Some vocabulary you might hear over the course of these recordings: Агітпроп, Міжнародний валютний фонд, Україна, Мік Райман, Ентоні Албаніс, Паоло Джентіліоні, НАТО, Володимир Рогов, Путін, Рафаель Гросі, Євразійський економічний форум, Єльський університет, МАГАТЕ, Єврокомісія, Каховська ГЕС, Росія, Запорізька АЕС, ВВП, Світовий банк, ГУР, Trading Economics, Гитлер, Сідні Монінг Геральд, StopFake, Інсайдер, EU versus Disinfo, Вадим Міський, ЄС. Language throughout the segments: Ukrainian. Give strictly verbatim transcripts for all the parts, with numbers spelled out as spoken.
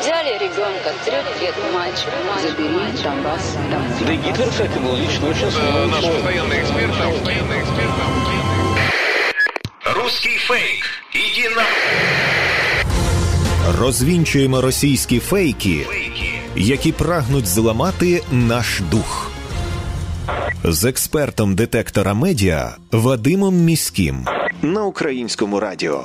Взяли ребенка, трех лет мальчик, забери Донбасс. Да и Гитлер, кстати, был лично очень сложный. Наш постоянный эксперт, наш постоянный эксперт. Русский фейк. Иди на... Розвінчуємо російські фейки, які прагнуть зламати наш дух. З експертом детектора медіа Вадимом Міським на Українському радіо.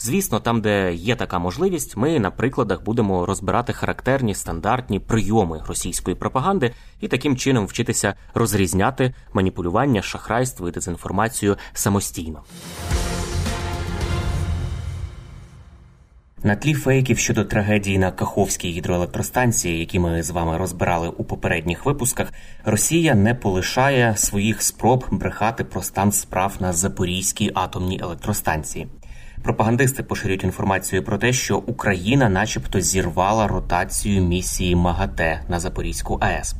Звісно, там, де є така можливість, ми на прикладах будемо розбирати характерні стандартні прийоми російської пропаганди і таким чином вчитися розрізняти маніпулювання, шахрайство і дезінформацію самостійно. На тлі фейків щодо трагедії на Каховській гідроелектростанції, які ми з вами розбирали у попередніх випусках, Росія не полишає своїх спроб брехати про стан справ на Запорізькій атомній електростанції. Пропагандисти поширюють інформацію про те, що Україна начебто зірвала ротацію місії МАГАТЕ на Запорізьку АЕС.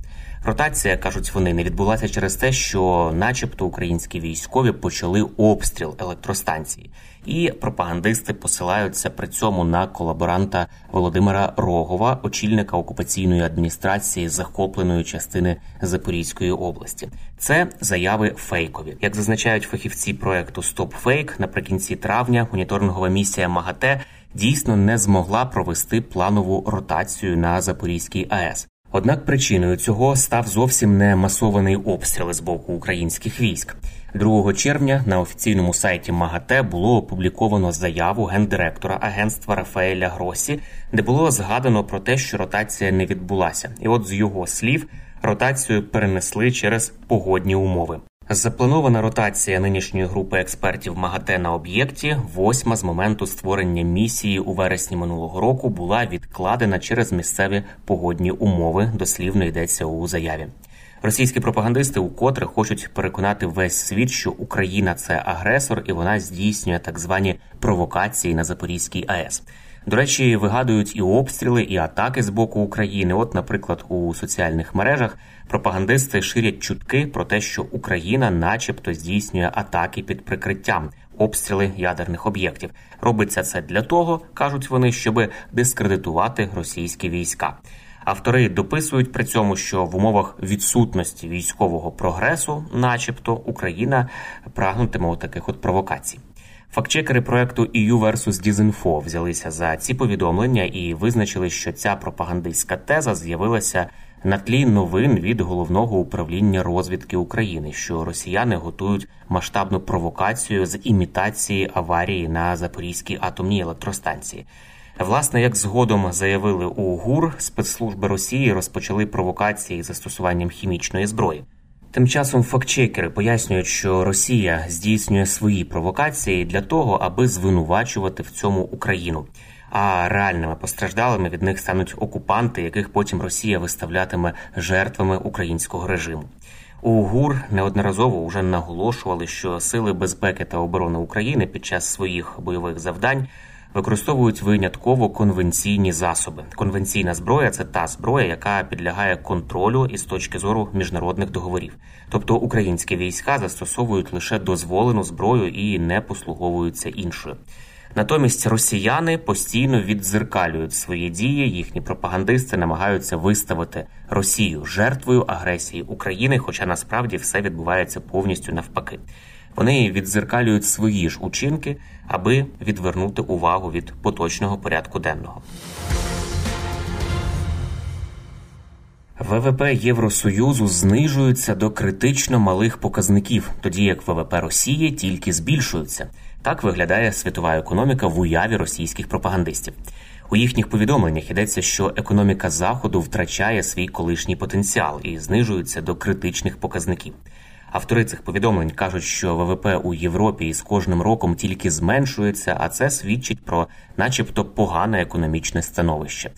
Ротація, кажуть вони, не відбулася через те, що начебто українські військові почали обстріл електростанції. І пропагандисти посилаються при цьому на колаборанта Володимира Рогова, очільника окупаційної адміністрації захопленої частини Запорізької області. Це заяви фейкові. Як зазначають фахівці проекту StopFake, наприкінці травня моніторингова місія МАГАТЕ дійсно не змогла провести планову ротацію на Запорізькій АЕС. Однак причиною цього став зовсім не масований обстріл з боку українських військ. другого червня на офіційному сайті МАГАТЕ було опубліковано заяву гендиректора агентства Рафаеля Гросі, де було згадано про те, що ротація не відбулася. І от з його слів, ротацію перенесли через погодні умови. Запланована ротація нинішньої групи експертів МАГАТЕ на об'єкті, восьма з моменту створення місії у вересні минулого року, була відкладена через місцеві погодні умови, дослівно йдеться у заяві. Російські пропагандисти укотре хочуть переконати весь світ, що Україна – це агресор, і вона здійснює так звані провокації на Запорізькій АЕС. До речі, вигадують і обстріли, і атаки з боку України. От, наприклад, у соціальних мережах пропагандисти ширять чутки про те, що Україна начебто здійснює атаки під прикриттям, обстріли ядерних об'єктів. Робиться це для того, кажуть вони, щоб дискредитувати російські війська. Автори дописують при цьому, що в умовах відсутності військового прогресу, начебто, Україна прагнутиме таких от провокацій. Фактчекери проекту і ю versus Disinfo взялися за ці повідомлення і визначили, що ця пропагандистська теза з'явилася на тлі новин від Головного управління розвідки України, що росіяни готують масштабну провокацію з імітації аварії на Запорізькій атомній електростанції. Власне, як згодом заявили у ГУР, спецслужби Росії розпочали провокації з застосуванням хімічної зброї. Тим часом фактчекери пояснюють, що Росія здійснює свої провокації для того, аби звинувачувати в цьому Україну. А реальними постраждалими від них стануть окупанти, яких потім Росія виставлятиме жертвами українського режиму. У ГУР неодноразово вже наголошували, що Сили безпеки та оборони України під час своїх бойових завдань використовують винятково конвенційні засоби. Конвенційна зброя – це та зброя, яка підлягає контролю із точки зору міжнародних договорів. Тобто українські війська застосовують лише дозволену зброю і не послуговуються іншою. Натомість росіяни постійно віддзеркалюють свої дії, їхні пропагандисти намагаються виставити Росію жертвою агресії України, хоча насправді все відбувається повністю навпаки. Вони віддзеркалюють свої ж учинки, аби відвернути увагу від поточного порядку денного. ВВП Євросоюзу знижується до критично малих показників, тоді як ВВП Росії тільки збільшується. Так виглядає світова економіка в уяві російських пропагандистів. У їхніх повідомленнях йдеться, що економіка Заходу втрачає свій колишній потенціал і знижується до критичних показників. Автори цих повідомлень кажуть, що ВВП у Європі з кожним роком тільки зменшується, а це свідчить про начебто погане економічне становище.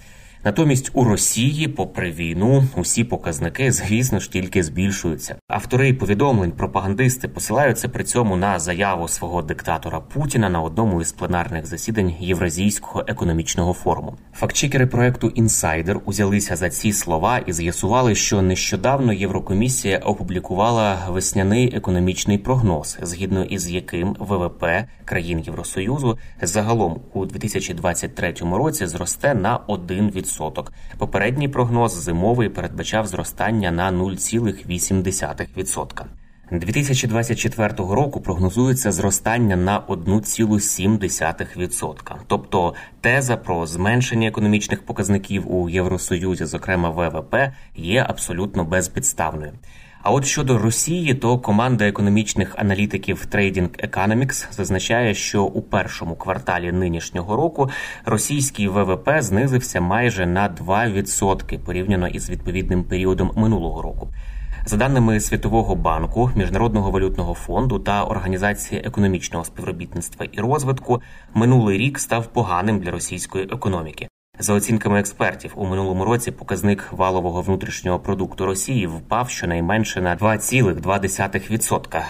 Натомість у Росії, попри війну, усі показники, звісно ж, тільки збільшуються. Автори повідомлень, пропагандисти посилаються при цьому на заяву свого диктатора Путіна на одному із пленарних засідань Євразійського економічного форуму. Фактчекери проекту «Інсайдер» узялися за ці слова і з'ясували, що нещодавно Єврокомісія опублікувала весняний економічний прогноз, згідно із яким ВВП країн Євросоюзу загалом у дві тисячі двадцять третьому році зросте на один відсоток. Попередній прогноз зимовий передбачав зростання на нуль цілих вісім десятих відсотка. дві тисячі двадцять четвертого року прогнозується зростання на один цілих сім десятих відсотка. Тобто теза про зменшення економічних показників у Євросоюзі, зокрема ВВП, є абсолютно безпідставною. А от щодо Росії, то команда економічних аналітиків Trading Economics зазначає, що у першому кварталі нинішнього року російський ВВП знизився майже на два відсотки порівняно із відповідним періодом минулого року. За даними Світового банку, Міжнародного валютного фонду та Організації економічного співробітництва і розвитку, минулий рік став поганим для російської економіки. За оцінками експертів, у минулому році показник валового внутрішнього продукту Росії впав щонайменше на два цілих два десятих відсотка.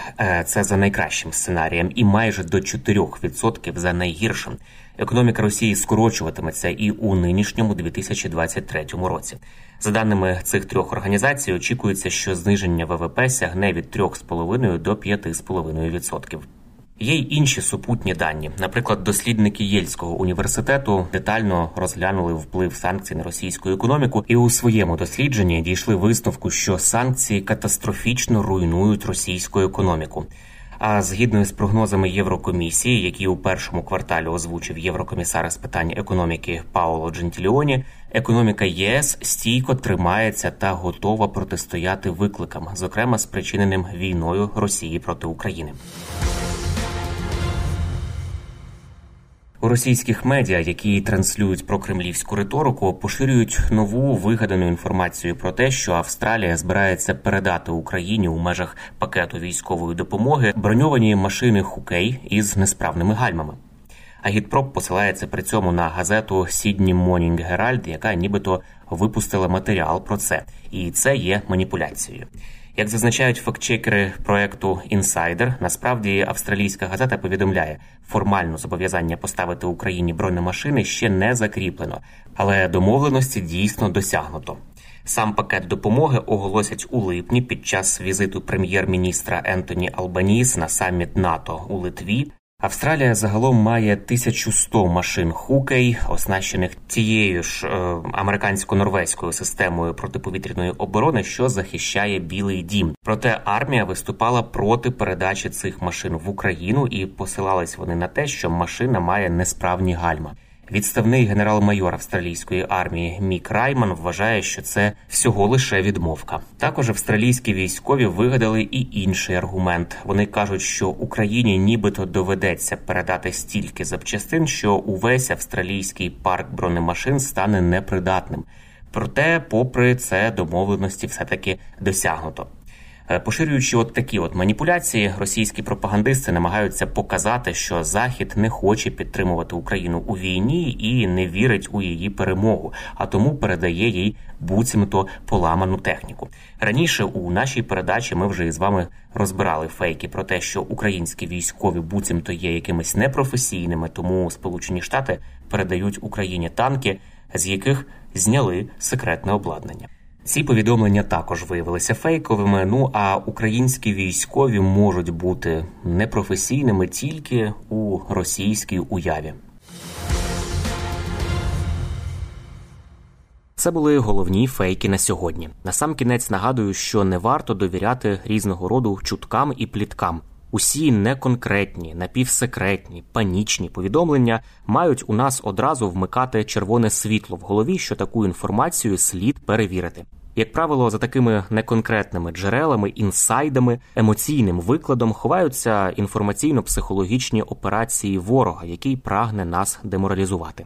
Це за найкращим сценарієм і майже до чотирьох відсотків за найгіршим. Економіка Росії скорочуватиметься і у нинішньому дві тисячі двадцять третьому році. За даними цих трьох організацій, очікується, що зниження ВВП сягне від три цілих п'ять десятих до п'ять цілих п'ять десятих відсотка. Є й інші супутні дані. Наприклад, дослідники Єльського університету детально розглянули вплив санкцій на російську економіку і у своєму дослідженні дійшли висновку, що санкції катастрофічно руйнують російську економіку. А згідно з прогнозами Єврокомісії, які у першому кварталі озвучив єврокомісар з питань економіки Паоло Джентіліоні, економіка ЄС стійко тримається та готова протистояти викликам, зокрема спричиненим війною Росії проти України. У російських медіа, які транслюють прокремлівську риторику, поширюють нову вигадану інформацію про те, що Австралія збирається передати Україні у межах пакету військової допомоги броньовані машини «Хокей» із несправними гальмами. Агітпроп посилається при цьому на газету «Сідні Монінг Геральд», яка нібито випустила матеріал про це. І це є маніпуляцією. Як зазначають фактчекери проекту «Інсайдер», насправді австралійська газета повідомляє, формально зобов'язання поставити Україні бронемашини ще не закріплено, але домовленості дійсно досягнуто. Сам пакет допомоги оголосять у липні під час візиту прем'єр-міністра Ентоні Албаніс на саміт НАТО у Литві. Австралія загалом має тисячу сто машин «Хокей», оснащених тією ж е, американсько-норвезькою системою протиповітряної оборони, що захищає Білий дім. Проте армія виступала проти передачі цих машин в Україну і посилались вони на те, що машина має несправні гальма. Відставний генерал-майор австралійської армії Мік Райман вважає, що це всього лише відмовка. Також австралійські військові вигадали і інший аргумент. Вони кажуть, що Україні нібито доведеться передати стільки запчастин, що увесь австралійський парк бронемашин стане непридатним. Проте, попри це, домовленості все-таки досягнуто. Поширюючи от такі от маніпуляції, російські пропагандисти намагаються показати, що Захід не хоче підтримувати Україну у війні і не вірить у її перемогу, а тому передає їй буцімто поламану техніку. Раніше у нашій передачі ми вже із вами розбирали фейки про те, що українські військові буцімто є якимись непрофесійними, тому Сполучені Штати передають Україні танки, з яких зняли секретне обладнання. Ці повідомлення також виявилися фейковими, ну а українські військові можуть бути непрофесійними тільки у російській уяві. Це були головні фейки на сьогодні. Насамкінець нагадую, що не варто довіряти різного роду чуткам і пліткам. Усі неконкретні, напівсекретні, панічні повідомлення мають у нас одразу вмикати червоне світло в голові, що таку інформацію слід перевірити. Як правило, за такими неконкретними джерелами, інсайдами, емоційним викладом ховаються інформаційно-психологічні операції ворога, який прагне нас деморалізувати.